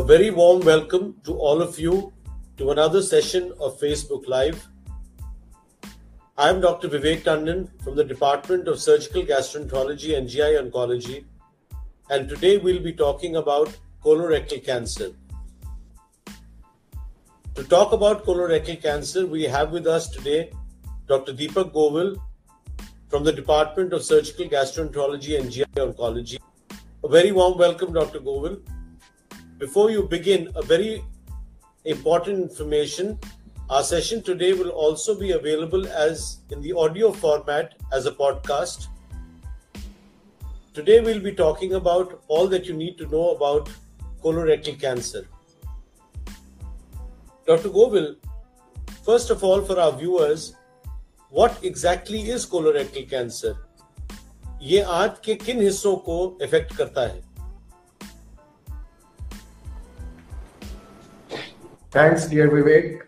A very warm welcome to all of you to another session of Facebook Live. I am Dr. Vivek Tandon from the Department of Surgical Gastroenterology and GI Oncology, and today we'll be talking about colorectal cancer. To talk about colorectal cancer, we have with us today Dr. Deepak Govil from the Department of Surgical Gastroenterology and GI Oncology. A very warm welcome, Dr. Govil. Before you begin, a very important information. Our session today will also be available as in the audio format as a podcast. Today we'll be talking about all that you need to know about colorectal cancer. Dr. Govil, first of all, for our viewers, what exactly is colorectal cancer? ये आंत के किन हिस्सों को effect करता है? Thanks, dear Vivek.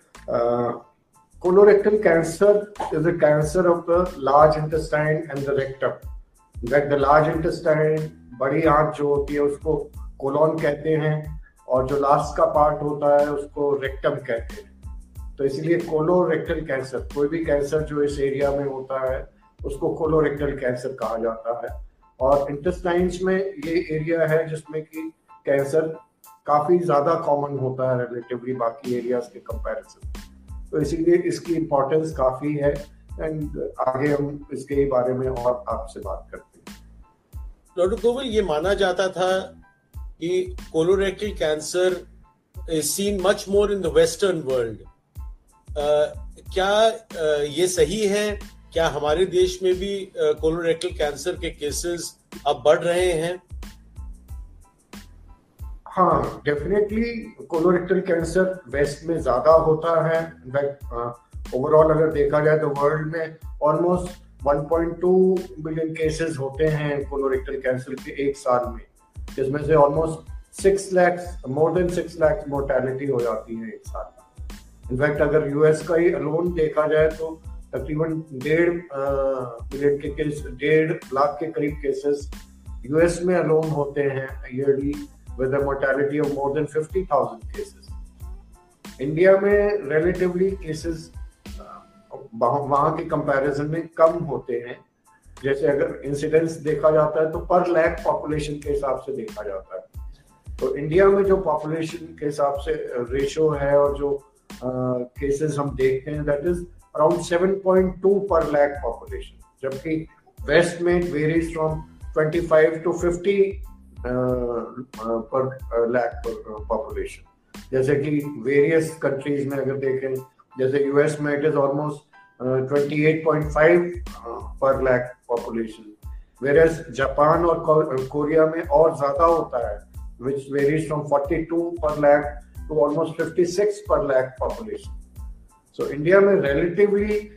Colorectal cancer is a cancer of the large intestine and the rectum. In fact, the large intestine, बड़ी आंत जो होती है उसको colon कहते हैं और जो last का part होता है उसको rectum कहते हैं. तो इसलिए colorectal cancer, कोई भी cancer जो इस area में होता है उसको colorectal cancer कहा जाता है. और intestines में ये area है जिसमें कि cancer काफी ज़्यादा common होता है relatively बाकी areas के comparison. तो इसीलिए इसकी importance काफी है and आगे हम इसके बारे में और आपसे बात करते हैं. Dr. Govil, ये माना जाता था कि colorectal cancer is seen much more in the Western world. क्या ये सही है? क्या हमारे देश में भी colorectal cancer के cases अब बढ़ रहे हैं? हाँ, definitely colorectal cancer west में ज़्यादा होता है. In fact, overall अगर देखा जाए तो world में almost 1.2 million cases होते हैं colorectal cancer के एक साल में, जिसमें से almost 6 lakhs mortality हो जाती है एक साल में. In fact, अगर US का ही alone देखा जाए तो तकरीबन 1.5 लाख के करीब cases US में alone होते हैं yearly, with a mortality of more than 50,000 cases. India में relatively cases वहाँ के comparison में कम होते हैं. जैसे अगर incidence देखा जाता है तो per lakh population के हिसाब से देखा जाता है. तो India में जो population के हिसाब से ratio है और जो cases हम देखते हैं, that is around 7.2 per lakh population. जबकि West में it varies from 25 to 50 per lakh population. जैसे कि various countries में अगर देखें, जैसे US में it is almost 28.5 per lakh population, whereas Japan और Korea में और ज़्यादा होता है, which varies from 42 per lakh to almost 56 per lakh population. So India में relatively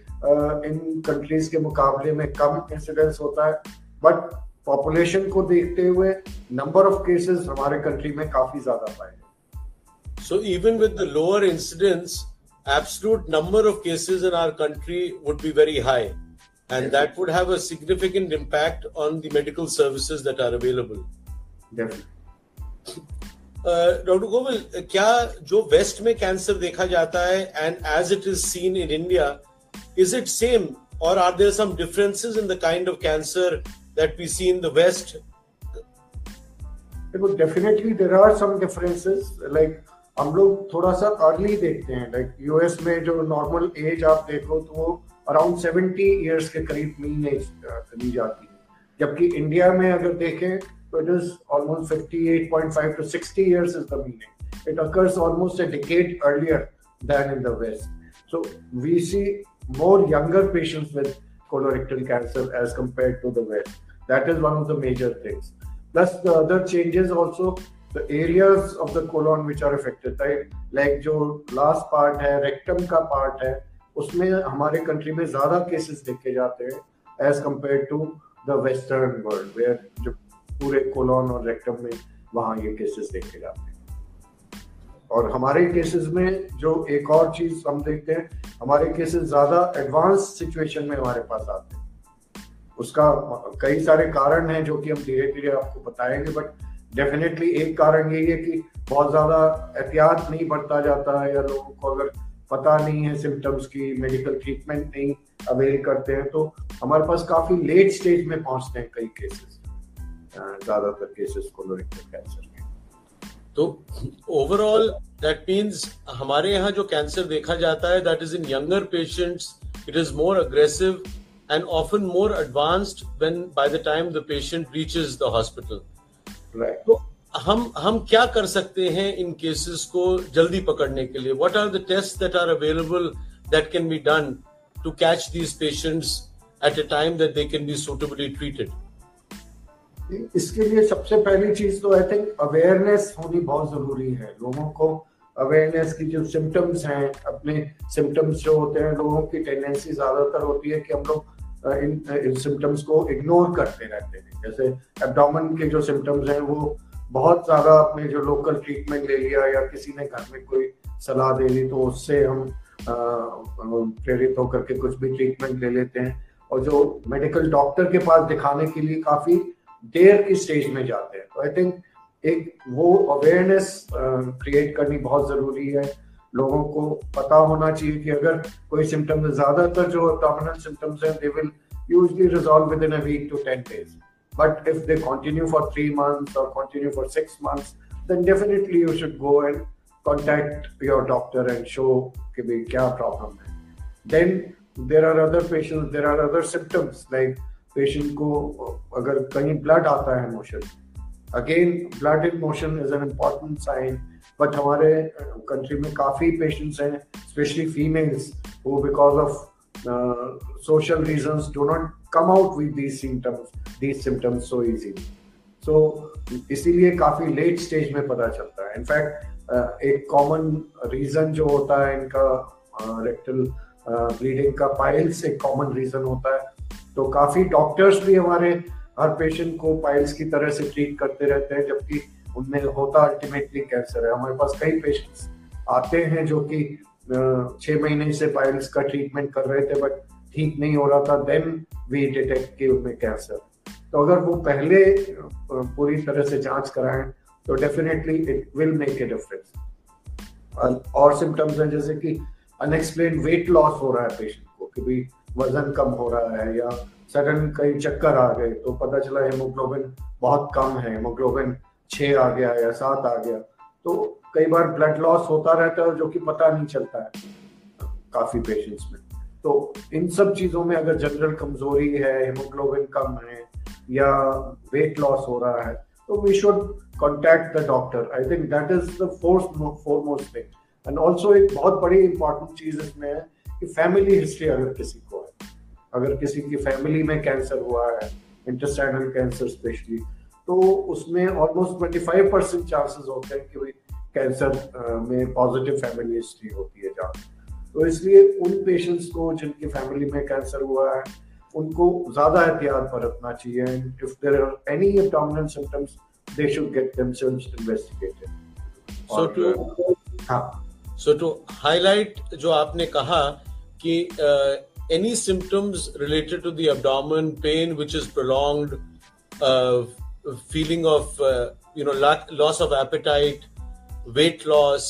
इन countries के मुकाबले में कम incidence होता है, but population को देखते हुए number of cases हमारे country में काफी ज़्यादा पाए जाते हैं. So even with the lower incidence, absolute number of cases in our country would be very high, and that would have a significant impact on the medical services that are available. Definitely. Dr. Govil, क्या जो West में cancer देखा जाता है and as it is seen in India, is it same or are there some differences in the kind of cancer that we see in the West? Well, definitely there are some differences. Like हम लोग थोड़ा सा early देखते हैं. Like US में जो normal age आप देखो तो around 70 years के करीब mean age ली जाती है. जबकि India में अगर देखें तो it is almost 58.5 to 60 years is the mean age. It occurs almost a decade earlier than in the West. So we see more younger patients with colorectal cancer as compared to the West. That is one of the major things. Plus the other changes also, the areas of the colon which are affected, right? Like जो last part है, rectum का part है, उसमें हमारे country में ज़्यादा cases देखे जाते हैं as compared to the Western world, where जो पूरे colon और rectum में वहाँ ये cases देखे जाते हैं. और हमारे cases में जो एक और चीज़ हम देखते हैं, हमारे केसेस ज़्यादा एडवांस सिचुएशन में हमारे पास आते हैं. उसका कई सारे कारण हैं जो कि हम धीरे-धीरे आपको बताएंगे, बट डेफिनेटली एक कारण यही है कि बहुत ज़्यादा एहतियात नहीं बरता जाता है या लोगों को अगर पता नहीं है सिम्टम्स की, मेडिकल ट्रीटमेंट नहीं अवेल करते हैं, तो हमारे पास काफ़ी लेट स्टेज में पहुंचते हैं कई केसेस, ज़्यादातर केसेस कोलोरेक्टल कैंसर के। तो ओवरऑल दैट मीन्स हमारे यहाँ जो कैंसर देखा जाता है that is in younger patients, it is more aggressive and often more advanced when by the time the patient reaches the hospital. Right. So, हम क्या कर सकते हैं इन cases को जल्दी पकड़ने के लिए? What are the tests that are available that can be done to catch these patients at a time that they can be suitably treated? इसके लिए सबसे पहली चीज तो I think awareness होनी बहुत जरूरी है। लोगों को अवेयरनेस की जो सिम्टम्स हैं, अपने सिम्टम्स जो होते हैं, लोगों की टेंडेंसी ज्यादातर होती है कि हम लोग इन सिम्टम्स को इग्नोर करते रहते हैं। जैसे एब्डोमेन के जो सिम्टम्स हैं वो बहुत ज़्यादा अपने जो लोकल ट्रीटमेंट ले लिया या किसी ने घर में कोई सलाह दे दी तो उससे हम प्रेरित होकर के कुछ भी ट्रीटमेंट ले लेते हैं और जो मेडिकल डॉक्टर के पास दिखाने के लिए काफ़ी देर की स्टेज में जाते हैं। तो आई थिंक एक वो अवेयरनेस क्रिएट करनी बहुत ज़रूरी है। लोगों को पता होना चाहिए कि अगर कोई सिम्टम्स, ज्यादातर जो डोमिनेंट सिम्टम्स हैं they will usually resolve with in a week to 10 days, but if they continue for 3 months और continue for 6 months then definitely you should go and contact your doctor and show कि भाई क्या problem है। Then there are other patients, there are other symptoms like patient को अगर कहीं blood आता है motion, again blood in motion is an important sign, but हमारे कंट्री में काफ़ी पेशेंट्स हैं स्पेशली फीमेल्स वो because of social reasons do not come out with these symptoms so easily. So इसीलिए काफ़ी लेट स्टेज में पता चलता है। इनफैक्ट एक कॉमन रीज़न जो होता है इनका रेक्टल ब्लीडिंग का, पाइल्स एक कॉमन रीज़न होता है। तो काफ़ी डॉक्टर्स भी हमारे हर पेशेंट को पाइल्स की तरह से ट्रीट करते रहते हैं जबकि उनमें होता अल्टीमेटली कैंसर है। हमारे पास कई पेशेंट्स आते हैं जो कि 6 महीने से पाइल्स का ट्रीटमेंट कर रहे थे बट ठीक नहीं हो रहा था, देन वी डिटेक्ट कि उनमें कैंसर। तो अगर वो पहले पूरी तरह से जांच कराएं तो definitely it will make a difference. और सिम्टम्स हैं जैसे कि अनएक्सप्लेन्ड वेट लॉस हो रहा है पेशेंट को, कि भी वजन कम हो रहा है या सडन कई चक्कर आ गए तो पता चला हीमोग्लोबिन बहुत कम है, हीमोग्लोबिन 6 आ गया या 7 आ गया। तो कई बार ब्लड लॉस होता रहता है जो कि पता नहीं चलता है काफ़ी पेशेंट्स में। तो इन सब चीज़ों में अगर जनरल कमजोरी है, हीमोग्लोबिन कम है या वेट लॉस हो रहा है तो we should contact the doctor. I think that is the foremost thing. And also एक बहुत बड़ी इंपॉर्टेंट चीज़ इसमें है कि फैमिली हिस्ट्री अगर किसी को है, अगर किसी की फैमिली में कैंसर हुआ है, इंटेस्टाइनल कैंसर स्पेशली, तो उसमें ऑलमोस्ट 25% चांसेस होते हैं कि कैंसर में पॉजिटिव फैमिली हिस्ट्री होती है जहाँ। तो इसलिए उन पेशेंट्स को जिनकी फैमिली में कैंसर हुआ है उनको ज़्यादा एहतियात बरतना चाहिए। And if there are any abdominal symptoms they should get themselves investigated. So to highlight जो आपने कहा कि any symptoms related to the abdomen, pain which is prolonged, feeling of loss of appetite, weight loss,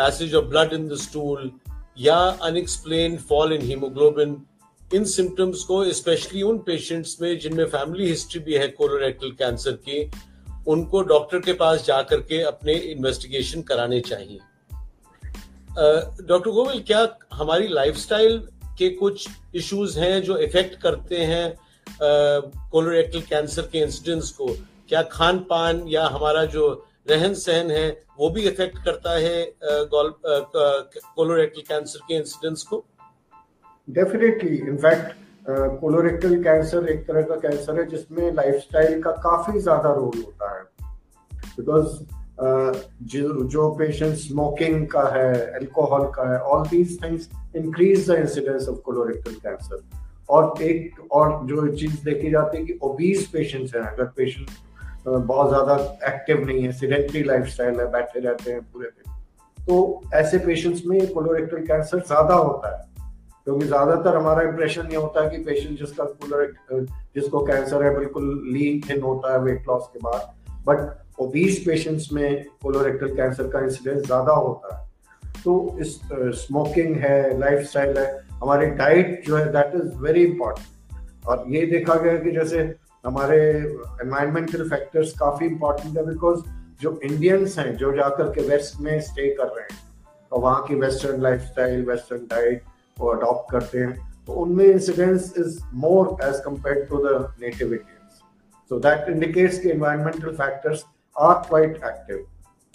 passage of blood in the stool या unexplained fall in hemoglobin, इन symptoms को especially उन patients में जिनमें family history भी है colorectal cancer की, उनको डॉक्टर के पास जा करके अपने investigation कराने चाहिए। डॉक्टर गोविल, क्या हमारी lifestyle के कुछ issues हैं जो affect करते हैं कोलोरेक्टल कैंसर के इंसिडेंस को? क्या खान पान या हमारा जो रहन सहन है वो भी इफेक्ट करता है कोलोरेक्टल कैंसर के इंसिडेंस को? डेफिनेटली। इनफैक्ट कोलोरेक्टल कैंसर एक तरह का कैंसर है जिसमें लाइफस्टाइल का काफी ज्यादा रोल होता है, बिकॉज जो पेशेंट स्मोकिंग का है, एल्कोहल का है, all these things increase the incidence of colorectal cancer. और एक और जो चीज देखी जाती है कि ओबीज पेशेंट्स हैं, अगर पेशेंट बहुत ज्यादा एक्टिव नहीं है, सिडेंटरी लाइफस्टाइल है, बैठे रहते हैं पूरे दिन, तो ऐसे पेशेंट्स में कोलोरेक्टल कैंसर ज्यादा होता है। क्योंकि ज्यादातर हमारा इंप्रेशन ये होता है कि पेशेंट जिसको कैंसर है बिल्कुल लीन थिन होता है वेट लॉस के बाद, बट ओबीज पेशेंट्स में कोलोरेक्टल कैंसर का इंसिडेंस ज़्यादा होता है। तो इस स्मोकिंग है, लाइफस्टाइल है, हमारे डाइट जो है दैट इज़ वेरी इंपॉर्टेंट। और ये देखा गया कि जैसे हमारे एनवायरमेंटल फैक्टर्स काफ़ी इंपॉर्टेंट है, बिकॉज जो इंडियंस हैं जो जाकर के वेस्ट में स्टे कर रहे हैं और वहाँ की वेस्टर्न लाइफस्टाइल, वेस्टर्न डाइट वो अडॉप्ट करते हैं, तो उनमें incidence is more as compare to the native Indians. So that indicates कि environmental factors are quite active.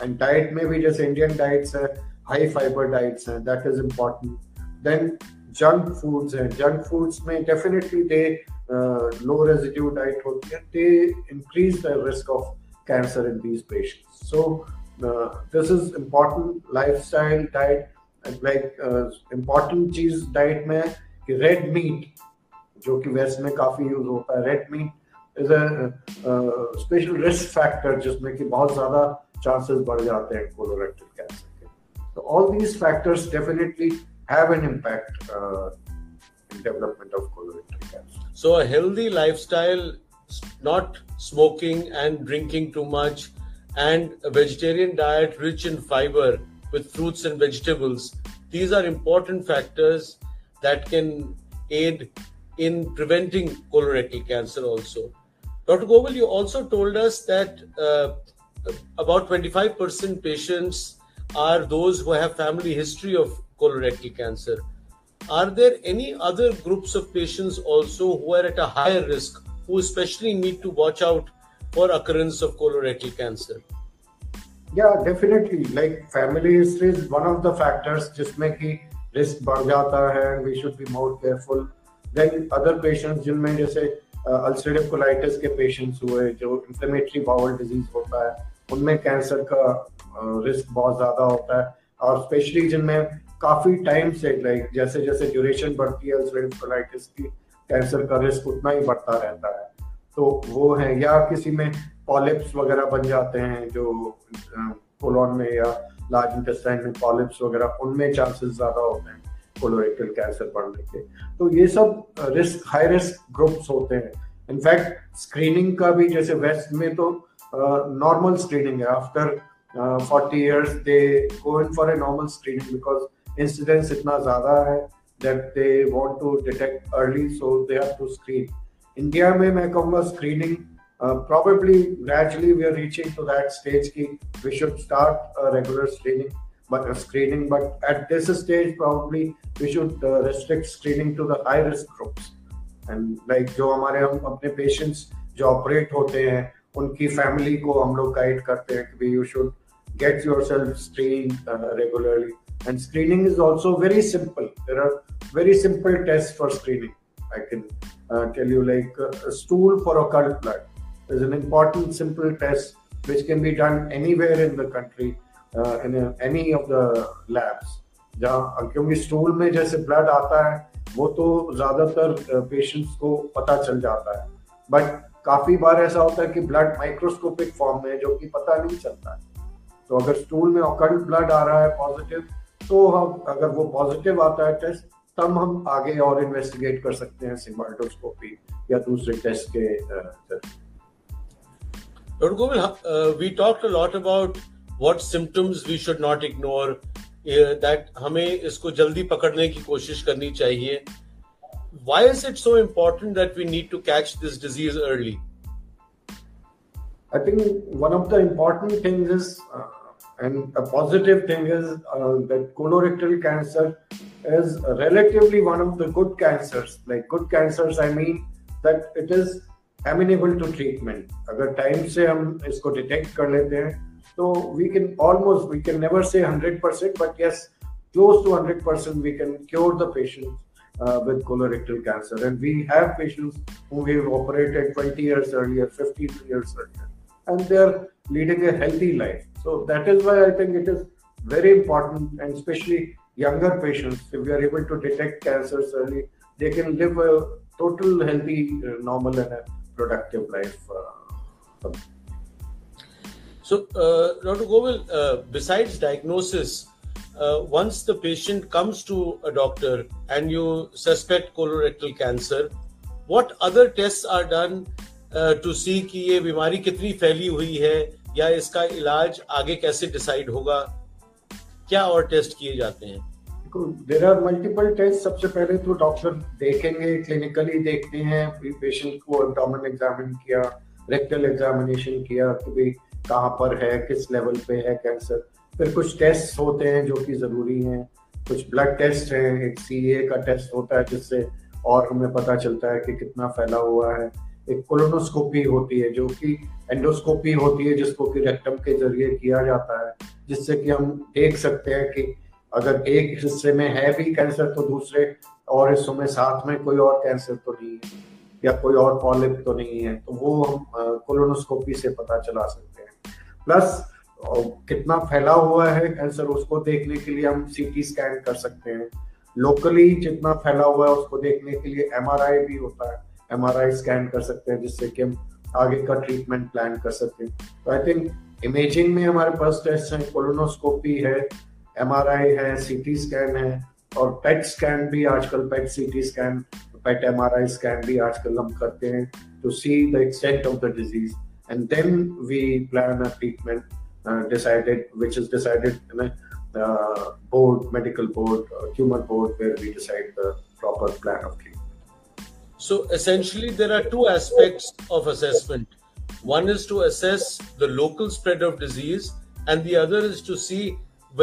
And diet में भी जैसे इंडियन डाइट्स हैं, हाई फाइबर डाइट्स हैं, that is important. Then junk foods हैं, जंक फूड्स में definitely they low residue diet होती है, they increase the risk of cancer in these patients. So this is important lifestyle diet. Important चीज diet में कि red meat जो कि waste में काफी यूज होता है, red meat is a special risk factor जिसमें कि बहुत ज्यादा चांसेस बढ़ जाते हैं कोलोरेक्टल कैंसर के। तो all these factors definitely have an impact in development of colorectal cancer. So a healthy lifestyle, not smoking and drinking too much, and a vegetarian diet rich in fiber with fruits and vegetables. These are important factors that can aid in preventing colorectal cancer also. Dr. Govil, you also told us that about 25% patients are those who have family history of colorectal cancer. Are there any other groups of patients also who are at a higher risk, who especially need to watch out for occurrence of colorectal cancer? Yeah, definitely. Like family history is one of the factors जिसमें कि risk बढ़ जाता है, and we should be more careful. Then other patients जिनमें जैसे ulcerative colitis के patients हुए, जो inflammatory bowel disease होता है, उनमें cancer का risk बहुत ज़्यादा होता है, और specially जिनमें काफी time से like जैसे जैसे duration बढ़ती है ulcerative colitis की, cancer का risk उतना ही बढ़ता रहता है। तो वो है, या किसी में पॉलिप्स वगैरह बन जाते हैं जो कोलोन में या लार्ज इंटेस्टाइन में पॉलिप्स वगैरह, उनमें चांसेस ज़्यादा होते हैं कोलोरेक्टल कैंसर बढ़ने के। तो ये सब रिस्क, हाई रिस्क ग्रुप्स होते हैं। इनफैक्ट स्क्रीनिंग का भी जैसे वेस्ट में तो नॉर्मल स्क्रीनिंग है, after 40 years they go in for a normal screening because incidence इतना ज़्यादा है that they want to detect early, so they have to screen. India में मैं कहूँगा screening probably gradually we are reaching to that stage की we should start regular screening, but at this stage probably we should restrict screening to the high risk groups. And like जो हमारे हम अपने patients जो operate होते हैं उनकी family को हम लोग गाइड करते हैं कि you should get yourself screened regularly. And screening is also very simple, there are very simple test for screening. I can tell you, like a stool for occult blood is an important simple test which can be done anywhere in the country in any of the labs. जहाँ क्योंकि stool में जैसे blood आता है वो तो ज़्यादातर patients को पता चल जाता है, but काफ़ी बार ऐसा होता है कि blood microscopic form में जो कि पता नहीं चलता है। तो अगर stool में occult blood आ रहा है positive, तो हम अगर वो positive आता है test, तब हम आगे और इन्वेस्टिगेट कर सकते हैं सिग्माइडोस्कोपी या दूसरे टेस्ट के जरिए। Doctor Govil, we talked a lot about what symptoms we should not ignore, that हमें इसको जल्दी पकड़ने की कोशिश करनी चाहिए। Why is it so important that we need to catch this disease early? I think one of the important things is and a positive thing is that colorectal cancer is relatively one of the good cancers. Like good cancers, I mean that it is amenable to treatment. अगर time से हम इसको detect कर लेते हैं, तो we can never say 100%, but yes, close to 100% we can cure the patient with colorectal cancer. And we have patients who we have operated 20 years earlier, 15 years earlier, and they are leading a healthy life. So that is why I think it is very important, and especially younger patients, if we are able to detect cancers early, they can live a total healthy, normal and a productive life. So Dr. Govil, besides diagnosis, once the patient comes to a doctor and you suspect colorectal cancer, what other tests are done to see कि ये बीमारी कितनी फैली हुई है, या इसका इलाज आगे कैसे डिसाइड होगा, क्या और टेस्ट किए जाते हैं? There are multiple test. सबसे पहले तो डॉक्टर देखेंगे, क्लिनिकली देखते हैं पेशेंट को, एब्डोमेन एग्जामिन किया, रेक्टल एग्जामिनेशन किया कि भाई कहाँ पर है, किस लेवल पे है कैंसर। फिर कुछ टेस्ट होते हैं जो कि ज़रूरी हैं, कुछ ब्लड टेस्ट हैं, एक सीए का टेस्ट होता है जिससे और हमें पता चलता है कि कितना फैला हुआ है। एक कोलोनोस्कोपी होती है जो कि एंडोस्कोपी होती है जिसको कि रेक्टम के जरिए किया जाता है, जिससे कि हम देख सकते हैं कि अगर एक हिस्से में है भी कैंसर तो दूसरे और हिस्सों में साथ में कोई और कैंसर तो नहीं है या कोई और पॉलिप तो नहीं है, तो वो हम कोलोनोस्कोपी से पता चला सकते हैं। प्लस कितना फैला हुआ है कैंसर उसको देखने के लिए हम सीटी स्कैन कर सकते हैं। लोकली जितना फैला हुआ है उसको देखने के लिए एमआरआई भी होता है, एमआरआई स्कैन कर सकते हैं जिससे कि हम आगे का ट्रीटमेंट प्लान कर सकते हैं। तो आई थिंक इमेजिंग में हमारे पास टेस्ट हैं, कोलोनोस्कोपी है, एमआरआई है, सीटी स्कैन है, और पेट स्कैन भी आजकल, पेट सीटी स्कैन, पेट एमआरआई स्कैन भी आजकल हम करते हैं to see the extent of the disease and then we plan a treatment decided, which is decided in a board, medical board, tumor board, where we decide the proper plan of treatment. So essentially there are two aspects of assessment. One is to assess the local spread of disease and the other is to see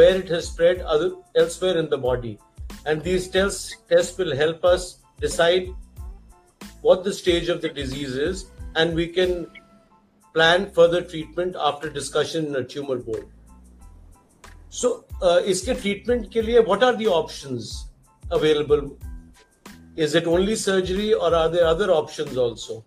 where it has spread elsewhere in the body. And these tests will help us decide what the stage of the disease is, and we can plan further treatment after discussion in a tumor board. So, iske treatment ke liye, what are the options available? Is it only surgery or are there other options also?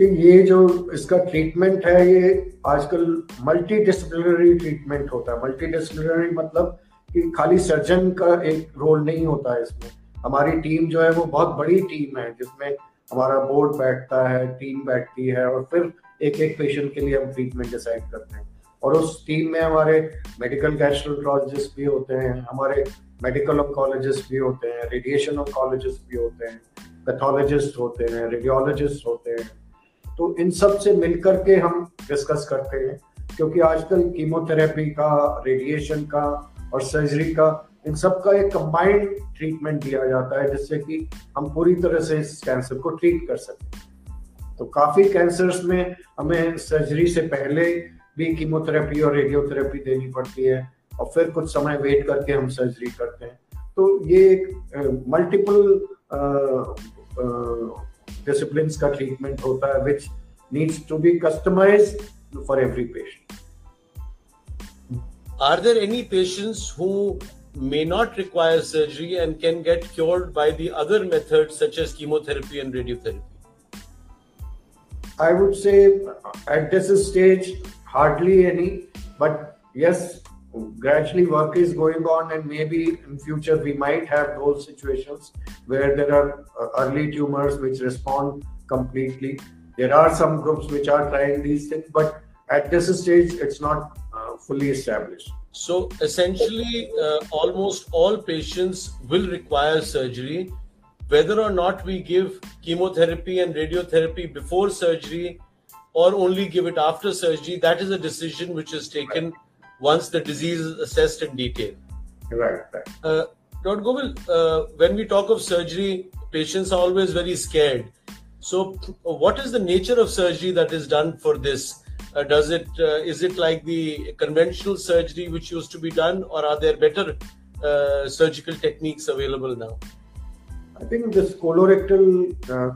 ये जो इसका treatment है, ये आजकल multidisciplinary treatment होता है। Multidisciplinary मतलब कि खाली surgeon का एक role नहीं होता है इसमें। हमारी team जो है वो बहुत बड़ी team है जिसमें हमारा बोर्ड बैठता है, टीम बैठती है, और फिर एक एक पेशेंट के लिए हम ट्रीटमेंट डिसाइड करते हैं। और उस टीम में हमारे मेडिकल गैस्ट्रोएंटरोलॉजिस्ट भी होते हैं, हमारे मेडिकल ऑन्कोलॉजिस्ट भी होते हैं, रेडिएशन ऑन्कोलॉजिस्ट भी होते हैं, पैथोलॉजिस्ट होते हैं, रेडियोलॉजिस्ट होते हैं। तो इन सब से मिल करके हम डिस्कस करते हैं, क्योंकि आजकल कीमोथेरेपी का, रेडिएशन का और सर्जरी का, इन सब का एक कंबाइंड ट्रीटमेंट दिया जाता है जिससे कि हम पूरी तरह से इस कैंसर को ट्रीट कर सकें। तो काफ़ी कैंसर्स में हमें सर्जरी से पहले भी कीमोथेरेपी और रेडियोथेरेपी देनी पड़ती है और फिर कुछ समय वेट करके हम सर्जरी करते हैं। तो ये एक मल्टीपल डिसिप्लिन का ट्रीटमेंट होता है which needs to be customised for every patient. Are there any patients who may not require surgery and can get cured by the other methods such as chemotherapy and radiotherapy? I would say at this stage hardly any, but yes, gradually work is going on and maybe in future we might have those situations where there are early tumors which respond completely. There are some groups which are trying these things, but at this stage it's not fully established. So essentially, almost all patients will require surgery. Whether or not we give chemotherapy and radiotherapy before surgery or only give it after surgery, that is a decision which is taken once the disease is assessed in detail. Right. Dr. Govil, when we talk of surgery, patients are always very scared. So what is the nature of surgery that is done for this? Is it like the conventional surgery which used to be done, or are there better surgical techniques available now? I think this colorectal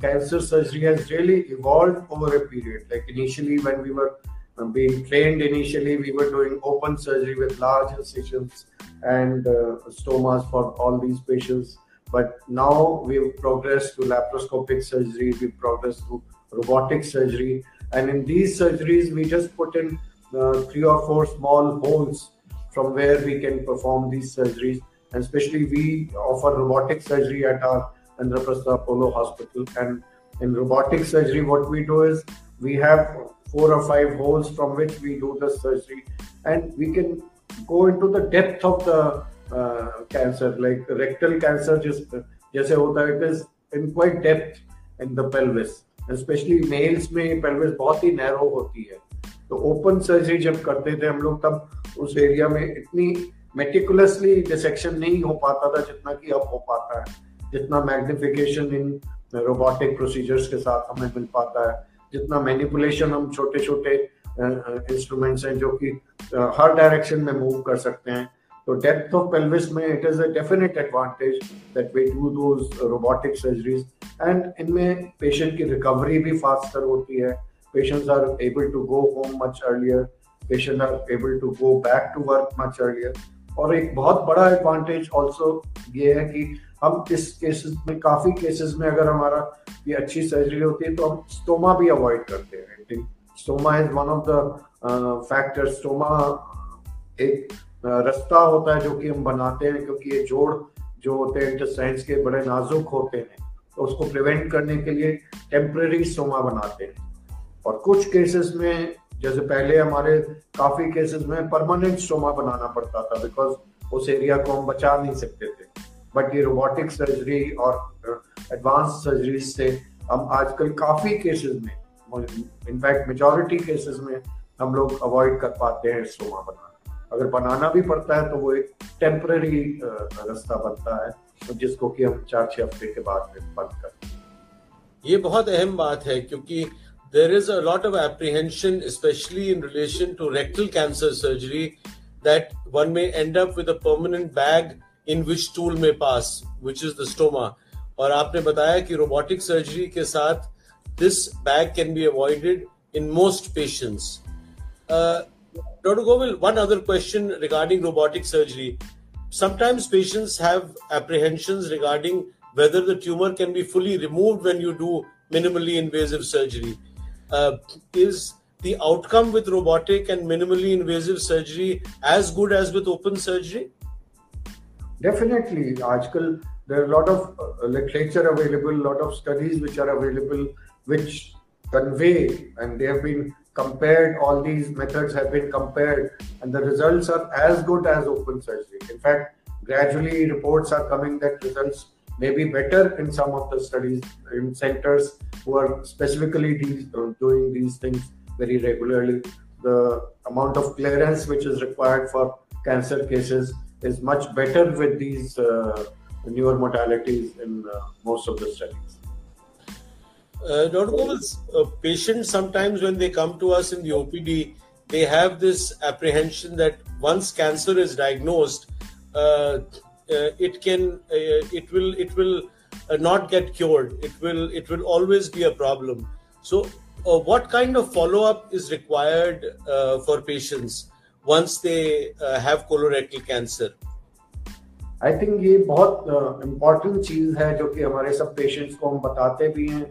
cancer surgery has really evolved over a period. Like initially when we were being trained, we were doing open surgery with large incisions and stomas for all these patients. But now we've progressed to laparoscopic surgery, we've progressed to robotic surgery. And in these surgeries, we just put in 3 or 4 small holes from where we can perform these surgeries. And especially we offer robotic surgery at our Indraprastha Apollo Hospital. And in robotic surgery, what we do is we have 4 or 5 holes from which we do the surgery. And we can go into the depth of the cancer, like rectal cancer, it is in quite depth in the pelvis. Especially males में pelvis बहुत ही narrow होती है, तो open surgery जब करते थे हम लोग तब उस एरिया में इतनी मेटिकुलसली डिसेक्शन नहीं हो पाता था जितना कि अब हो पाता है, जितना मैग्निफिकेशन इन रोबोटिक प्रोसीजर्स के साथ हमें मिल पाता है, जितना मैनिपुलेशन हम छोटे छोटे इंस्ट्रूमेंट्स हैं जो कि हर डायरेक्शन में मूव कर सकते हैं. तो डेप्थ ऑफ पेल्विस में it is a definite advantage that we do those robotic surgeries and इनमें पेशेंट की रिकवरी भी फास्टर होती है. Patients are able to go home much earlier, patient are able to go back to work much earlier. और एक बहुत बड़ा advantage also ये है कि हम इस केसेस में, काफी केसेस में अगर हमारा ये अच्छी सर्जरी होती है तो हम स्टोमा भी अवॉइड करते हैं. I think stoma is one of the factor. Stoma एक रास्ता होता है जो कि हम बनाते हैं क्योंकि ये जोड़ जो होते हैं इंटेस्टाइन्स के बड़े नाजुक होते हैं, तो उसको प्रिवेंट करने के लिए टेम्परेरी स्टोमा बनाते हैं. और कुछ केसेस में जैसे पहले हमारे काफी केसेस में परमानेंट स्टोमा बनाना पड़ता था बिकॉज उस एरिया को हम बचा नहीं सकते थे, बट ये रोबोटिक सर्जरी और एडवांस सर्जरी से हम आजकल काफी केसेस में, इनफैक्ट मेजॉरिटी केसेस में हम लोग अवॉइड कर पाते हैं स्टोमा बनाना. अगर बनाना भी पड़ता है तो वो एक टेम्परेरी रास्ता बनता है जिसको कि हम 4-6 हफ्ते के बाद में बंद करते हैं. ये बहुत अहम बात है क्योंकि there is a lot of apprehension, especially in relation to rectal cancer surgery, that one may end up with a permanent bag in which tool may pass, which is the stoma. और आपने बताया कि robotic surgery के साथ this bag can be avoided in most patients. Dr. Govil, one other question regarding robotic surgery. Sometimes patients have apprehensions regarding whether the tumor can be fully removed when you do minimally invasive surgery. Is the outcome with robotic and minimally invasive surgery as good as with open surgery? Definitely. Aajkal, there are a lot of literature available, a lot of studies which are available, which convey, and they have been compared, all these methods have been compared, and the results are as good as open surgery. In fact, gradually reports are coming that results may be better in some of the studies in centers who are specifically doing these things very regularly. The amount of clearance which is required for cancer cases is much better with these newer modalities in most of the studies. Dr. Govil, patients sometimes when they come to us in the OPD, they have this apprehension that once cancer is diagnosed, it will not get cured. It will always be a problem. So what kind of follow-up is required for patients once they have colorectal cancer? I think ये बहुत important चीज है जो कि हमारे सब patients को हम बताते भी हैं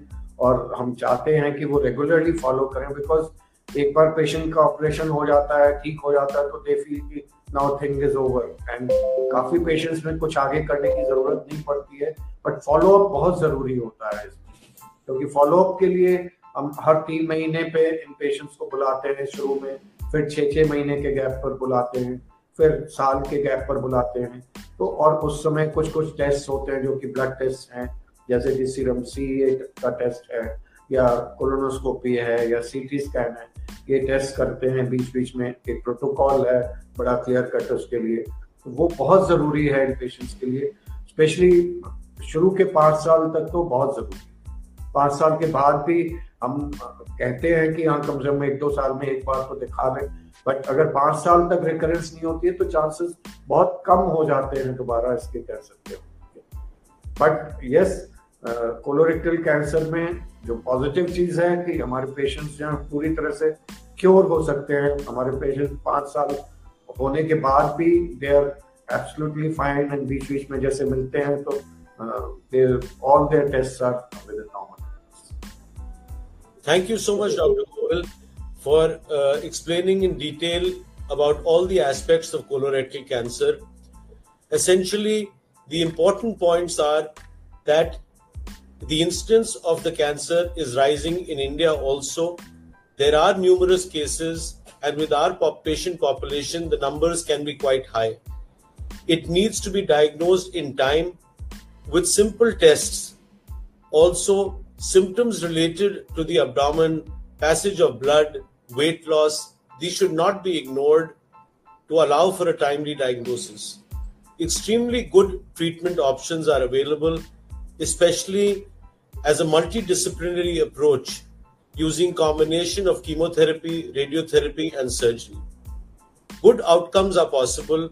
और हम चाहते हैं कि वो regularly follow करें, because एक बार patient का operation हो जाता है, ठीक हो जाता है, तो they feel कि Now thing is over, and काफी पेशेंट्स में कुछ आगे करने की जरूरत नहीं पड़ती है, बट फॉलो अप बहुत जरूरी होता है क्योंकि फॉलो अप के लिए हम हर 3 महीने पे इन पेशेंट्स को बुलाते हैं शुरू में, फिर 6-6 महीने के गैप पर बुलाते हैं, फिर साल के गैप पर बुलाते हैं. तो और उस समय कुछ टेस्ट होते हैं जो कि ब्लड टेस्ट हैं, जैसे कि सीरम CA का टेस्ट है या कोलोनोस्कोपी है या CT स्कैन है. ये टेस्ट करते हैं बीच बीच में, एक प्रोटोकॉल है बड़ा क्लियर कट उसके लिए, तो वो बहुत जरूरी है इन पेशेंट्स के लिए, स्पेशली शुरू के 5 साल तक तो बहुत जरूरी है. 5 साल के बाद भी हम कहते हैं कि हाँ कम से कम 1-2 साल में एक बार तो दिखा लें, बट अगर 5 साल तक रिकरेंस नहीं होती है तो चांसेस बहुत कम हो जाते हैं दोबारा इसके कर सकते हो. बट यस, कोलोरेक्टल कैंसर में जो पॉजिटिव चीज है कि हमारे पेशेंट्स जो पूरी तरह से क्योर हो सकते हैं. हमारे पेशेंट्स 5 साल होने के बाद भी they are absolutely fine, and बीच बीच में जैसे मिलते हैं तो all their test are with in normal. Thank you so much doctor Govil for explaining in detail about all the aspects of colorectal cancer. Essentially the important points are that the incidence of the cancer is rising in India also. There are numerous cases, and with our patient population, the numbers can be quite high. It needs to be diagnosed in time with simple tests. Also, symptoms related to the abdomen, passage of blood, weight loss, These should not be ignored to allow for a timely diagnosis. Extremely good treatment options are available, especially as a multidisciplinary approach using combination of chemotherapy, radiotherapy, and surgery. Good outcomes are possible.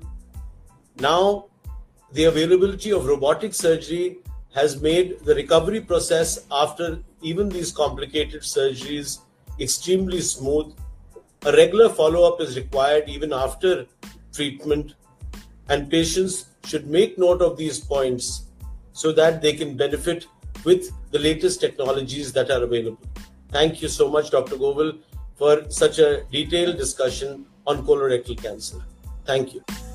Now, the availability of robotic surgery has made the recovery process after even these complicated surgeries extremely smooth. A regular follow-up is required even after treatment, and patients should make note of these points so that they can benefit with the latest technologies that are available. Thank you so much, Dr. Govil, for such a detailed discussion on colorectal cancer. Thank you.